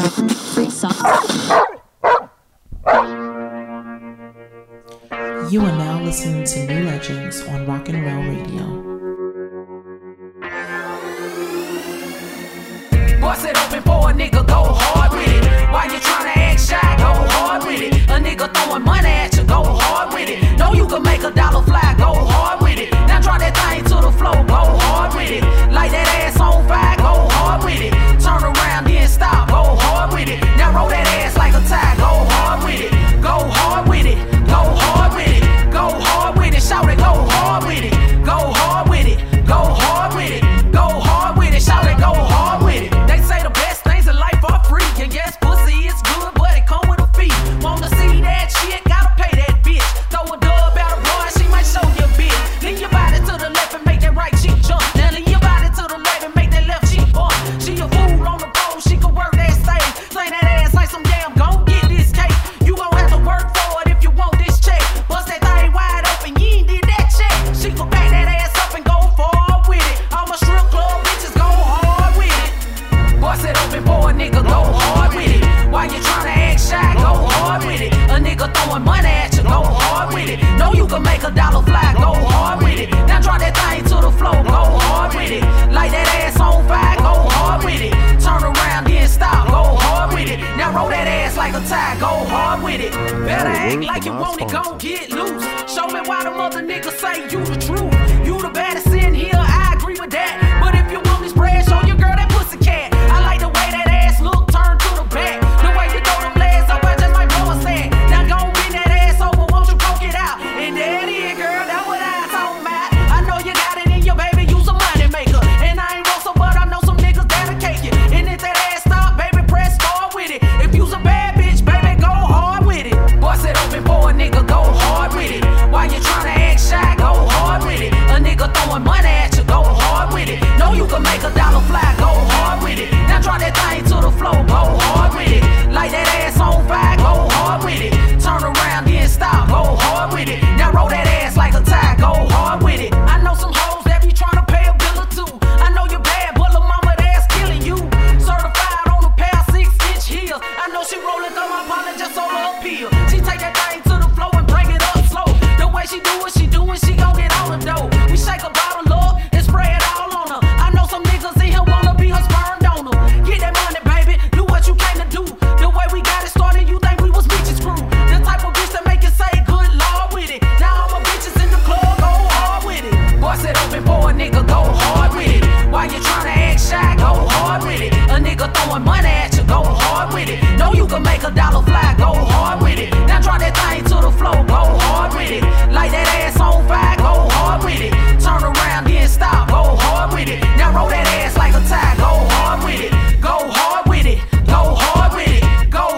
free song. You are now listening to New Legends on Rock and Roll Radio. Bust it open for a nigga, go hard with it. Why you tryna act shy? Go hard with it. A nigga throwing money at you, go hard with it. Know you can make a dollar fly, go hard with it. Now draw that thing to the floor, go hard with it. Light that ass on fire, go hard with it. Turn around, then stop, go hard with it. Now roll that ass like a tie, go hard with it. Go hard with it, go hard with it. Go hard with it, shout it, go hard with it. Go hard with it, go hard with it. Go hard with it, shout it, go hard with it. They say the best things in life are free. And yes, pussy is good, but it come with a fee. Wanna see that shit, gotta pay that bitch. Throw a dub out a bar, she might show you a bitch. Lean your body to the left and make that right cheek jump. Now lean your body to the left and make that left cheek bump. She a fool on the pole, she can work that stage. Play that ass like some damn gon' get this cake. You gon' have to work for it if you want this check. Bust that nigga, go hard with it. Why you tryna act shy? Go hard with it. A nigga throwing money at you, go hard with it. Know you can make a dollar fly, go hard with it. Now draw that thing to the floor, go hard with it. Light that ass on fire, go hard with it. Turn around, then stop, go hard with it. Now roll that ass like a tie, go hard with it. Better act like you want it, go get loose. Show me why the mother niggas say you the truth. You the baddest in here, I agree with that. But if you want this bread, show your girl that pussy cat. I like the way that ass look, turn to the back. The way you throw them legs up, I just might blow a sack. Now go bend that ass over, won't you poke it out? And that is, girl, that's what I talking about. I know you got it in your baby, use a money maker. And I ain't want some, but I know some niggas that'll cake it. And if that ass stop, baby, press hard with it. If you's a bad bitch, baby, go hard with it. Bust it open for a nigga, go hard with it. Why you tryna act shy? Go hard with it. A nigga throwing money at you, go hard with it. Know you can make a dollar fly, go hard with it. Now draw that thing to the floor, go hard with it. Light that ass on fire, go hard with it. Turn around, then stop, go hard with it. Now roll that ass like a tie, go hard with it. I know some hoes that be tryna pay a bill or two. I know you're bad, but lil' mama that's killing you. Certified on a pair of 6-inch heels. I know she rolling through my pocket just on her pill. She take that thing to the floor and bring it up slow. The way she do it, she do it, she gon' get all the dough. We shake a bottle up and spray it all on her. I know some niggas in here wanna be her spurned on her. Get that money, baby, do what you came to do. The way we got it started, you think we was bitches crew. The type of bitch that make you say good lord with it. Now all my bitches in the club go hard with it. Bust it open for a nigga, go hard with it. Why you tryna act shy? Go hard with it. A nigga throwing money at you, go hard with it. Know you can make a dollar fly, go hard with it. Now draw that thing to the floor, go hard with it. Light that ass on fire, go hard with it. Turn around, then stop, go hard with it. Now roll that ass like a tie, go hard with it. Go hard with it, go hard with it. Go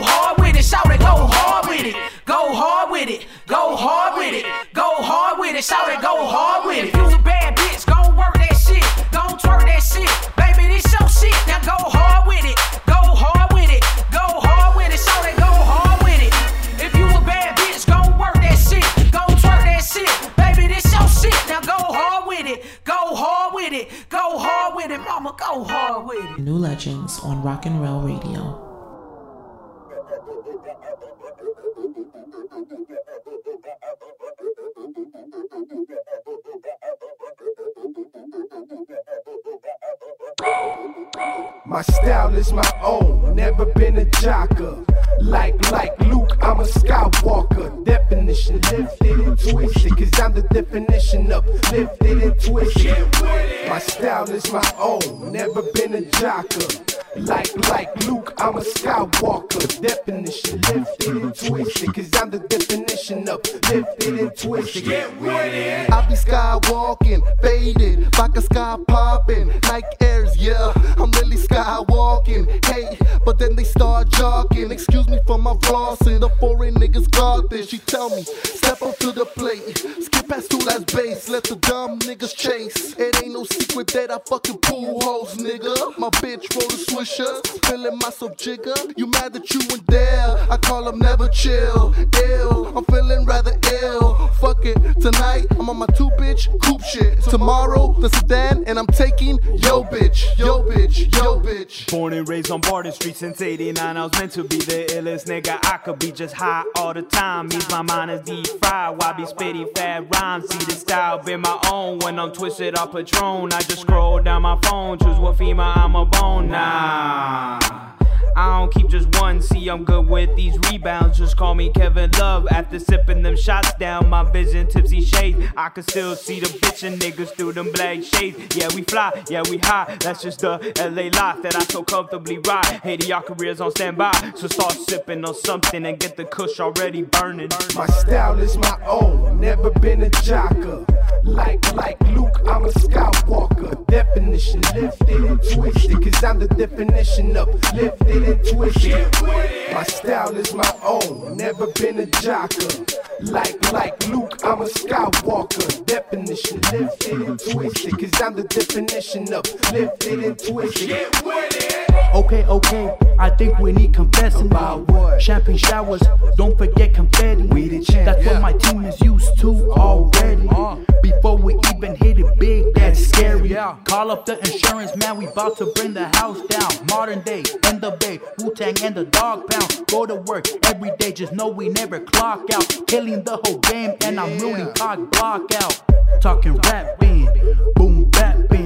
hard with it, shout it, go hard with it. Go hard with it, go hard with it. Go hard with it, shout it, go hard with it. If you's a bad bitch, go work that shit. Don't twerk that shit, baby, this your shit. Now go hard with it, go hard with it. Go hard with it, shout it, go hard with it. If you a bad bitch, go work that shit. Go twerk that shit, baby, this your shit. Now go hard with it, go hard with it. Go hard with it, mama, go hard with it. New Legends on Rock and Roll Radio. My style is my own, never been a jocker. Like Luke, I'm a Skywalker. Definition lifted and twisted, cause I'm the definition of lifted and twisted. My style is my own, never been a jocker. Like Luke, I'm a Skywalker. Definition lifted and twisted, cause I'm the definition of lifted and twisted. I be skywalking, faded, vodka sky popping, like airs, yeah. I'm really skywalking, hey, but then they start jogging. Excuse me for my flossing, the foreign niggas got this. She tell me, step up to the plate, skip past to that base, let the dumb niggas chase. It ain't no secret that I fucking pull hoes, nigga. My bitch roll the switch. Feeling myself jigger. You mad that you ain't there? I call them never chill. Ill, I'm feeling rather ill. Fuck it, tonight I'm on my two bitch coupe shit. Tomorrow the sedan and I'm taking yo bitch, yo bitch, bitch, yo bitch. Born and raised on Barton Street since 89. I was meant to be the illest nigga I could be, just high all the time. Means my mind is deep fried, why be spitting fat rhymes? See the style be my own when I'm twisted off Patron. I just scroll down my phone, choose what female I'm a bone. Nah, I don't keep just one, see I'm good with these rebounds. Just call me Kevin Love after sipping them shots down. My vision tipsy shades, I can still see the bitchin' niggas through them black shades. Yeah, we fly, yeah, we high, that's just the LA life that I so comfortably ride. Hating y'all careers on standby, so start sipping on something and get the kush already burning. My style is my own, never been a jocker. Like Luke, I'm a Skywalker. Definition lifted and twisted, cause I'm the definition of lifted and twisted. My style is my own, never been a jocker. Like Luke, I'm a Skywalker. Definition lifted and twisted, cause I'm the definition of lifted and twisted. Get with it. Okay, I think we need confessing. About what? Champagne showers, don't forget confetti. We the champ. That's what my team is used to already. Before we even hit it big, that's scary. Yeah. Call up the insurance, man, we bout to bring the house down. Modern day, in the bay, Wu-Tang and the dog pound. Go to work every day, just know we never clock out. Killing the whole game, and I'm rooting cock block out. Talking rap band, boom bap band.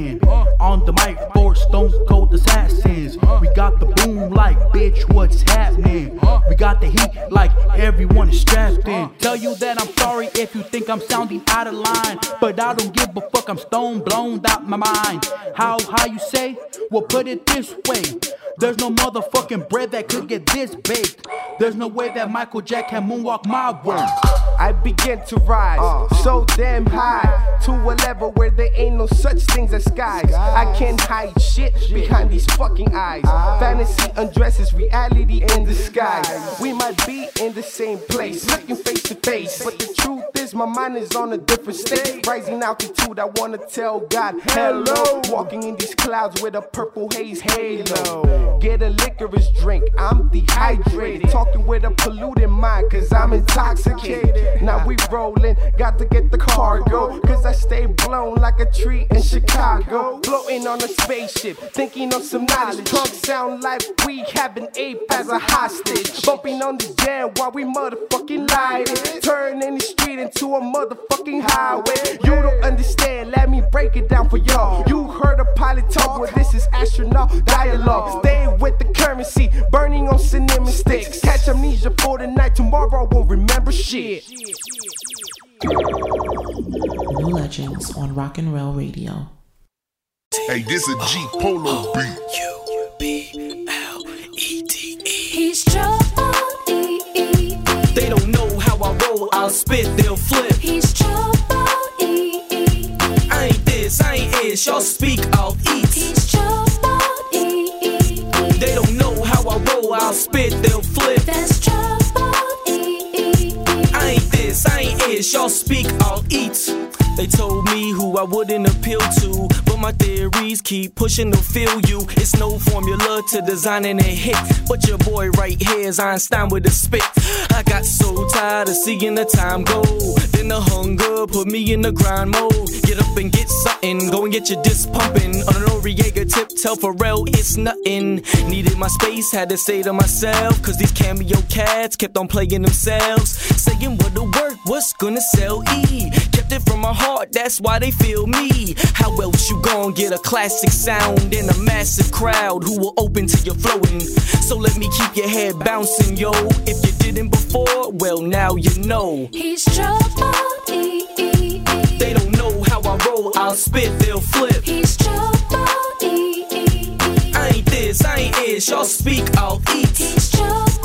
On the mic for Stone Cold Assassins. We got the boom like, bitch, what's happening? We got the heat like everyone is strapped in. Tell you that I'm sorry if you think I'm sounding out of line, but I don't give a fuck, I'm stone blown out my mind. How you say? Well, put it this way, there's no motherfucking bread that could get this baked. There's no way that Michael Jack can moonwalk my world. I begin to rise, so damn high, to a level where there ain't no such things as skies. I can't hide shit behind these fucking eyes. Fantasy undresses reality in disguise. We might be in the same place, looking face to face, but the truth is my mind is on a different state. Rising altitude, I wanna tell God hello. Walking in these clouds with a purple haze halo. Get a licorice drink, I'm dehydrated. Talking with a polluted mind, cause I'm intoxicated. Now we rollin', got to get the cargo, cause I stay blown like a tree in Chicago. Floating on a spaceship, thinking on some knowledge. Punk sound like we have an ape as a hostage. Bumping on the jam while we motherfucking light it. Turning the street into a motherfucking highway. You don't understand, let me break it down for y'all. You heard a pilot talk, well this is astronaut dialogue. Stay with the currency, burning on cinnamon sticks. Catch amnesia for the night, tomorrow I won't remember shit. New Legends on Rock and Rail Radio. Hey, this a G Polo beat. Qblede. He's trouble. They don't know how I roll. I'll spit, they'll flip. He's trouble. I ain't this, I ain't it. Y'all speak, I'll eat. He's trouble. They don't know how I roll. I'll spit, they'll flip. That's trouble. I ain't it, y'all speak, I'll eat. They told me who I wouldn't appeal to, but my theories keep pushing to feel you. It's no formula to designing a hit, but your boy right here is Einstein with a spit. I got so tired of seeing the time go, then the hunger put me in the grind mode. Get up and get something, go and get your disc pumping. On an Noriega tip, tell Pharrell it's nothing. Needed my space, had to say to myself, cause these cameo cats kept on playing themselves. Saying what the work, what's gonna sell E? Kept it from my heart, that's why they feel me. How else you gon' get a classic sound in a massive crowd who will open to your flowing? So let me keep your head bouncing, yo. If you didn't before, well now you know. He's trouble. They don't know how I roll, I'll spit, they'll flip. He's trouble. I ain't this, I ain't it, y'all speak, I'll eat. He's trouble.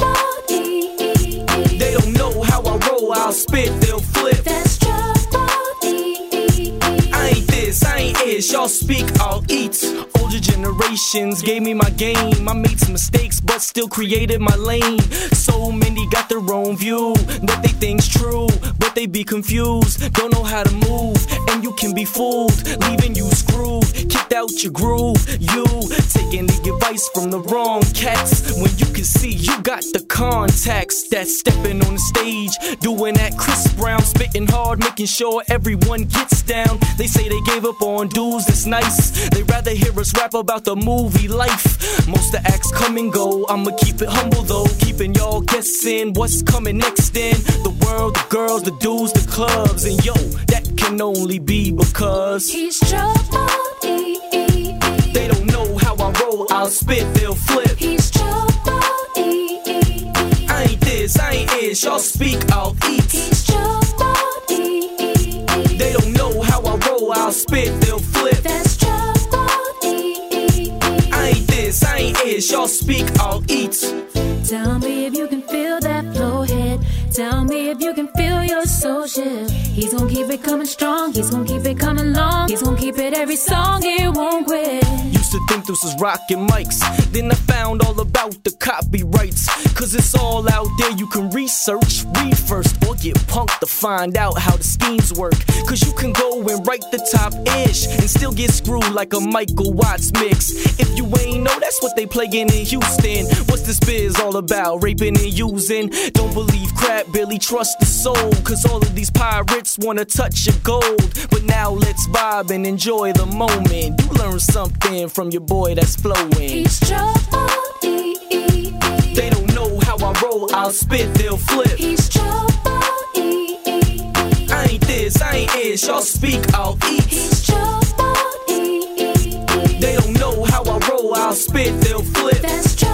They don't know how I roll, I'll spit, they'll flip. That's trouble. I ain't this, I ain't it, y'all speak, I'll eat. Older generations gave me my game. I made some mistakes, but still created my lane. So many got their own view that they think's true, but they be confused. Don't know how to move, and you can be fooled, leaving you screwed. kicked out your groove. You taking the advice from the wrong cats when you can see you got the contacts. That's stepping on the stage, doing that Chris Brown, spitting hard, making sure everyone gets down. They say they gave up on dudes, that's nice. They rather hear us rap about the movie life. Most of the acts come and go, I'ma keep it humble though, keeping y'all guessing what's coming next. Then the world, the girls, the dudes, the clubs, and yo, that can only be because he's trouble. They don't know how I roll, I'll spit, they'll flip. He's trouble. I ain't this, I ain't ish, y'all speak, I'll eat. He's trouble. They don't know how I roll, I'll spit, they'll flip. That's trouble. I ain't this, I ain't ish, y'all speak, I'll eat. Tell me if you can feel that flow hit. Tell me if you can feel your soul shift. He's gonna keep it coming strong. He's gonna keep it coming long. He's gonna keep it every song. He won't quit. Used to think this was rockin' mics. Then I found all about the copyrights. Cause it's all out there. You can research, read first, or get punked to find out how the schemes work. Cause you can go and write the top-ish and still get screwed like a Michael Watts mix. If you ain't know, that's what they playin' in Houston. What's this biz all about? Raping and using. Don't believe crap, barely trust the soul. Cause all of these pirates wanna touch your gold. But now let's vibe and enjoy the moment. You learn something from your boy that's flowing. He's trouble. They don't know how I roll, I'll spit, they'll flip. He's trouble. I ain't this, I ain't ish, y'all speak, I'll eat. He's trouble. They don't know how I roll, I'll spit, they'll flip. That's trouble.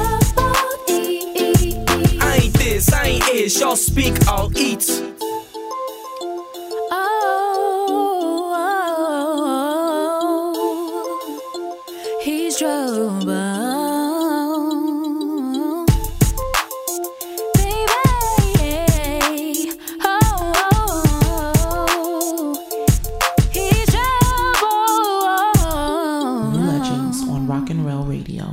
I ain't ish, y'all speak, I'll eat. Oh, oh, oh. He's trouble. Baby, oh, oh, oh. He's trouble. New Legends on Rock and Rail Radio.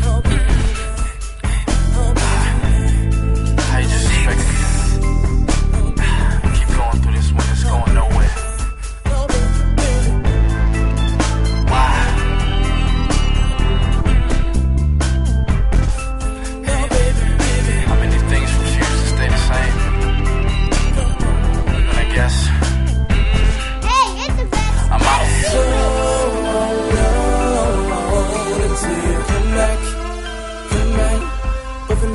Come back, but for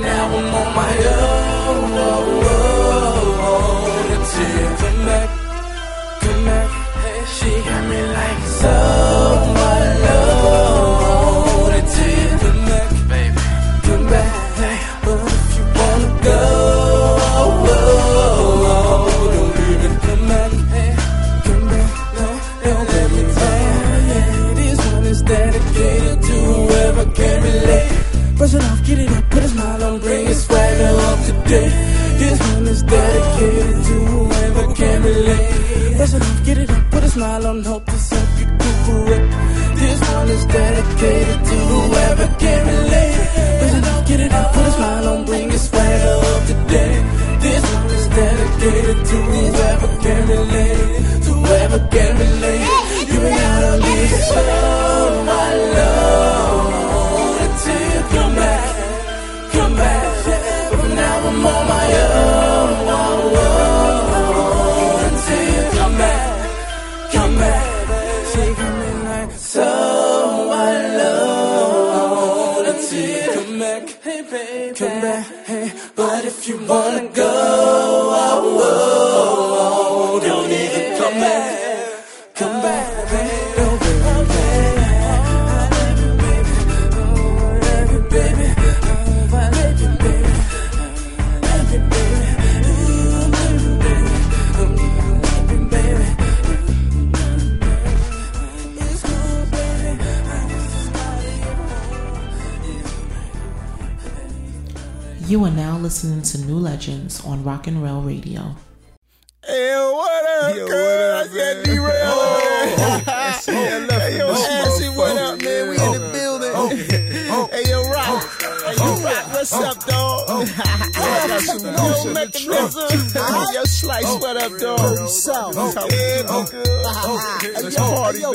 now I'm on my own. She got me like so my love it did. Come back, baby, come back. But if you wanna go, don't leave it. Come back, come back. Don't let me down. This one is dedicated to whoever can relate. Brush it off, get it up, put a smile on, bring it swagger up today. This one is dedicated to whoever can relate. Brush it off, get it up. Smile on, hope this help you do correct. This one is dedicated to whoever can relate. But I don't get it up, put a smile on, bring a swagger up today. This one is dedicated to whoever can relate. To whoever can relate. You and I don't need to slow, my love. Until come back, come back. But now I'm on my own. Come back, hey, but if you wanna go, don't even come back. Come back, hey, don't be baby, baby, You are now listening to New Legends on Rock and Rail Radio. Hey, what up, yo, girl? What up, I got D-Rail. Hey, yo, Ashley, what up, man? We in the building. Hey, yo, Rock. Hey, you Rock, what's up, dog? Yo, Mechanism. Yo, Slice, what up, dog? What's up? Yo,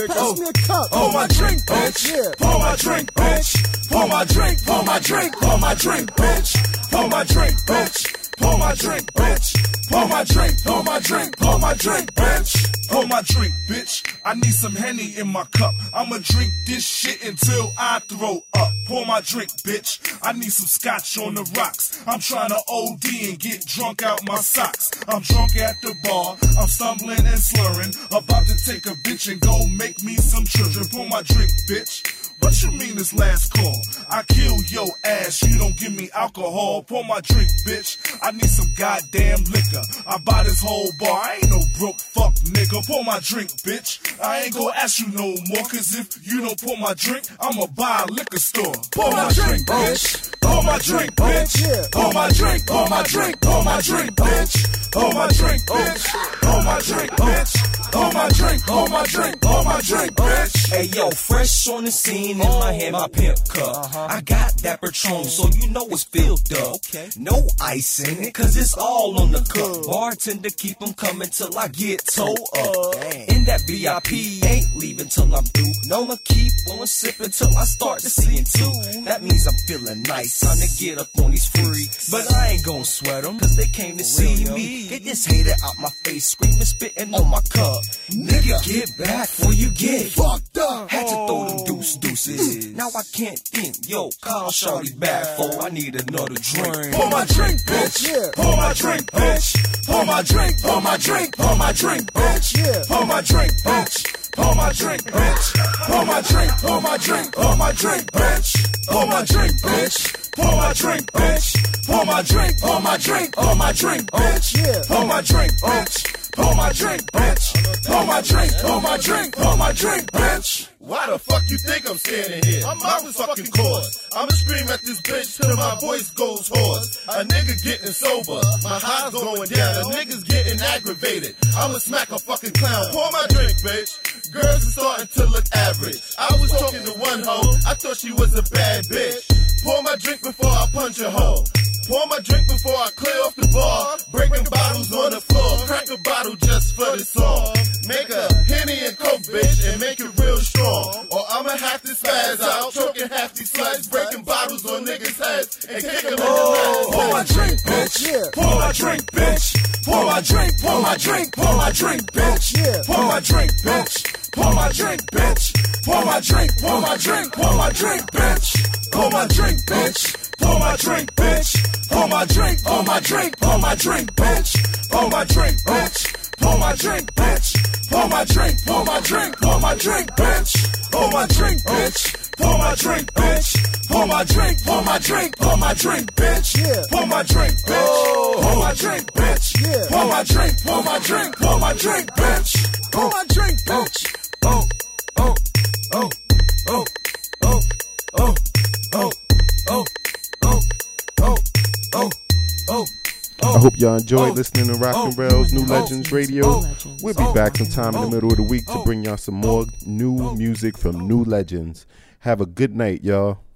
pass me a cup. Pour my drink, bitch. Pour my drink, bitch. Pour my drink, pour my drink, pour my drink, bitch. Pour my drink, bitch. Pour my drink, bitch. Pour my drink, pour my drink, pour my drink, bitch. Pour my drink, bitch. I need some Henny in my cup. I'ma drink this shit until I throw up. Pour my drink, bitch. I need some scotch on the rocks. I'm trying to OD and get drunk out my socks. I'm drunk at the bar. I'm stumbling and slurring. About to take a bitch and go make me some children. Pour my drink, bitch. What you mean this last call? I kill your ass, you don't give me alcohol. Pour my drink, bitch. I need some goddamn liquor. I buy this whole bar, I ain't no broke fuck nigga. Pour my drink, bitch. I ain't gon' ask you no more, cause if you don't pour my drink, I'ma buy a liquor store. Pour my drink, bitch. Pour my drink, bitch. Pour my drink, pour my drink, pour my drink, bitch. Pour my drink, bitch. Pour my drink, bitch. Pour my drink, pour my drink, pour my drink, bitch. Hey yo, fresh on the scene. In my hand, my pimp cup. I got that Patron, so you know it's filled up. Okay. No ice in it, cause it's all on the cup. Bartender, keep them coming till I get toe up. In that VIP, ain't leaving till I'm through. No, I keep on sipping till I start to see it too. That means I'm feeling nice. Time to get up on these freaks. But I ain't gon' sweat them, cause they came to see me. Get this hater out my face, screaming, spitting on my cup. Nigga, get back before you get fucked up. Had to throw them deuce. Now I can't think, yo, call shorty back for I need another drink. Pour my drink, bitch. Pour my drink, bitch. Pour my drink, pour my drink, pour my drink, bitch. Pour my drink, bitch. Pour my drink, bitch. Pour my drink, pour my drink, pour my drink, bitch. Pour my drink, bitch. Pour my drink, bitch. Pour my drink, pour my drink, pour my drink, bitch. Pour my drink, bitch. Pour my drink, bitch. Pour my drink, pour my drink, pour my drink, bitch. Why the fuck you think I'm standing here? I'm out with fucking cause. I'ma scream at this bitch till my voice goes hoarse. A nigga getting sober, my highs going down. A nigga's getting aggravated. I'ma smack a fucking clown. Pour my drink, bitch. Girls are starting to look average. I was talking to one hoe, I thought she was a bad bitch. Pour my drink before I punch a hoe. Pour my drink before I clear off the bar. Breaking bottles on the floor. Crack a bottle just for the song. Make a Henny and Coke, bitch, and make it real strong. Or I'ma have to spaz out, choking half these sluts. Breaking bottles on niggas' heads and kick them in the nuts. Pour my drink, bitch. Pour my drink, bitch. Pour my drink, pour my drink, pour my drink, bitch. Pour my drink, bitch. Pour my drink, bitch. Pour my drink, pour my drink, pour my drink, bitch. Pour my drink, bitch. Pour my drink, bitch. Pour my drink, pour my drink, pour my drink, bitch. Pour my drink, bitch. Pour my drink, bitch. Pour my drink, pour my drink, pour my drink, bitch. Pour my drink, bitch. Pour my drink, bitch. Pour my drink, pour my drink, pour my drink, bitch. Pour my drink, bitch. Pour my drink, bitch. Pour my drink, pour my drink, pour my drink, bitch. Pour my drink, bitch. Oh, oh, oh, oh, oh, oh, oh, oh, oh, oh, oh, oh. I hope y'all enjoyed listening to Rock and Rails New Legends Radio. We'll be back sometime in the middle of the week to bring y'all some more new music from New Legends. Have a good night, y'all.